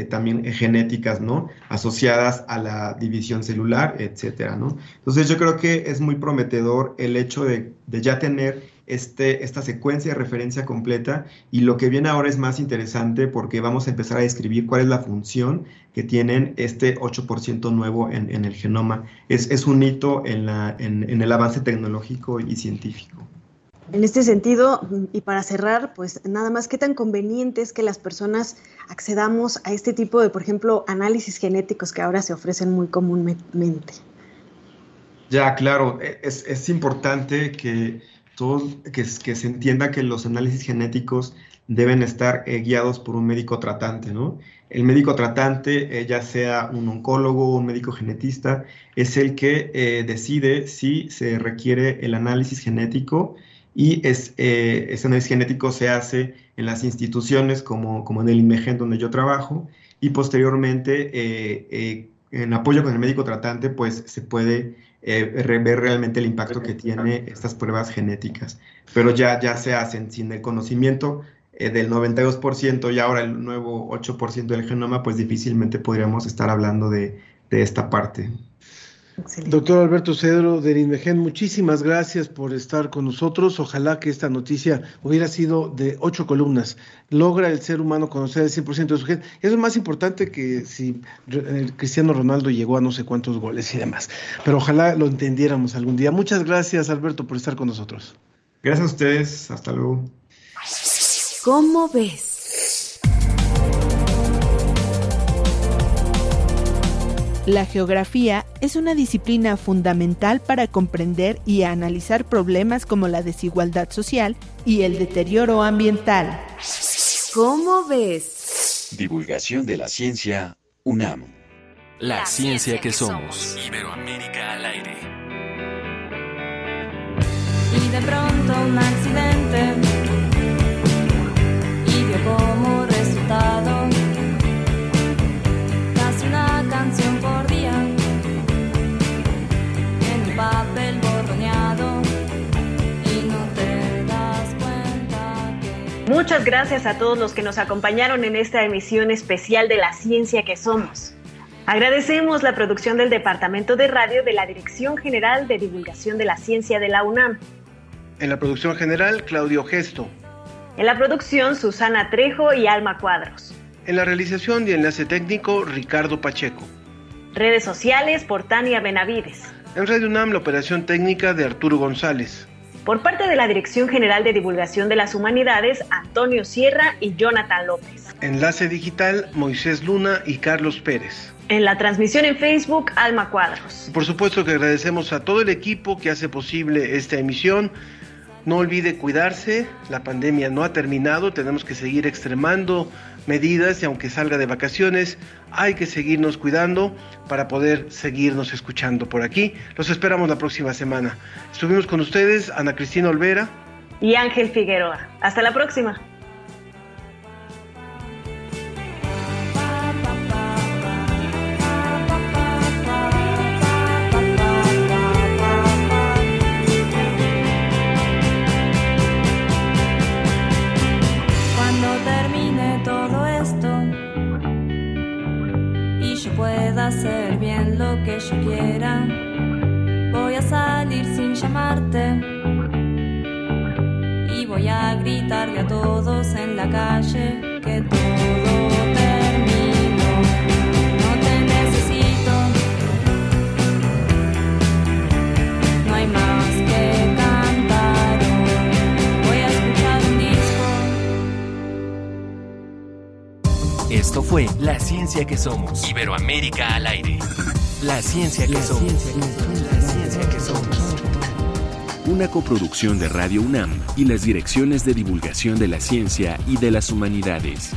también genéticas, ¿no?, asociadas a la división celular, etcétera, ¿no? Entonces yo creo que es muy prometedor el hecho de ya tener esta secuencia de referencia completa, y lo que viene ahora es más interesante porque vamos a empezar a describir cuál es la función que tienen este 8% nuevo en el genoma. Es un hito en el avance tecnológico y científico. En este sentido, y para cerrar, pues nada más, ¿qué tan conveniente es que las personas accedamos a este tipo de, por ejemplo, análisis genéticos que ahora se ofrecen muy comúnmente? Ya, claro, es importante que se entienda que los análisis genéticos deben estar guiados por un médico tratante, ¿no? El médico tratante, ya sea un oncólogo o un médico genetista, es el que decide si se requiere el análisis genético, y ese análisis genético se hace en las instituciones como en el IMEGEN, donde yo trabajo, y posteriormente, en apoyo con el médico tratante, pues se puede ver realmente el impacto que tiene estas pruebas genéticas. Pero ya se hacen sin el conocimiento del 92% y ahora el nuevo 8% del genoma, pues difícilmente podríamos estar hablando de esta parte. Excelente. Doctor Alberto Cedro del INVEGEN, muchísimas gracias por estar con nosotros. Ojalá que esta noticia hubiera sido de 8 columnas. Logra el ser humano conocer el 100% de su gente. Eso es más importante que si Cristiano Ronaldo llegó a no sé cuántos goles y demás. Pero ojalá lo entendiéramos algún día. Muchas gracias, Alberto, por estar con nosotros. Gracias a ustedes. Hasta luego. ¿Cómo ves? La geografía es una disciplina fundamental para comprender y analizar problemas como la desigualdad social y el deterioro ambiental. ¿Cómo ves? Divulgación de la ciencia, UNAM. La ciencia que somos. Iberoamérica al aire. Y de pronto un accidente, y dio como resultado casi una canción por día en un papel borroneado y no te das cuenta que... Muchas gracias a todos los que nos acompañaron en esta emisión especial de La Ciencia que Somos. Agradecemos la producción del Departamento de Radio de la Dirección General de Divulgación de la Ciencia de la UNAM. En la producción general, Claudio Gesto. En la producción, Susana Trejo y Alma Cuadros. En la realización y enlace técnico, Ricardo Pacheco. Redes sociales por Tania Benavides. En Radio UNAM, la operación técnica de Arturo González. Por parte de la Dirección General de Divulgación de las Humanidades, Antonio Sierra y Jonathan López. Enlace digital, Moisés Luna y Carlos Pérez. En la transmisión en Facebook, Alma Cuadros. Por supuesto que agradecemos a todo el equipo que hace posible esta emisión. No olvide cuidarse, la pandemia no ha terminado, tenemos que seguir extremando medidas y aunque salga de vacaciones, hay que seguirnos cuidando para poder seguirnos escuchando por aquí. Los esperamos la próxima semana. Estuvimos con ustedes, Ana Cristina Olvera y Ángel Figueroa. Hasta la próxima. Pueda hacer bien lo que yo quiera, voy a salir sin llamarte y voy a gritarle a todos en la calle que todo terminó. No te necesito, no hay más que cantar. Voy a escuchar un disco. Esto fue La Ciencia que Somos. Iberoamérica al aire. La ciencia que somos. Una coproducción de Radio UNAM y las Direcciones de Divulgación de la Ciencia y de las Humanidades.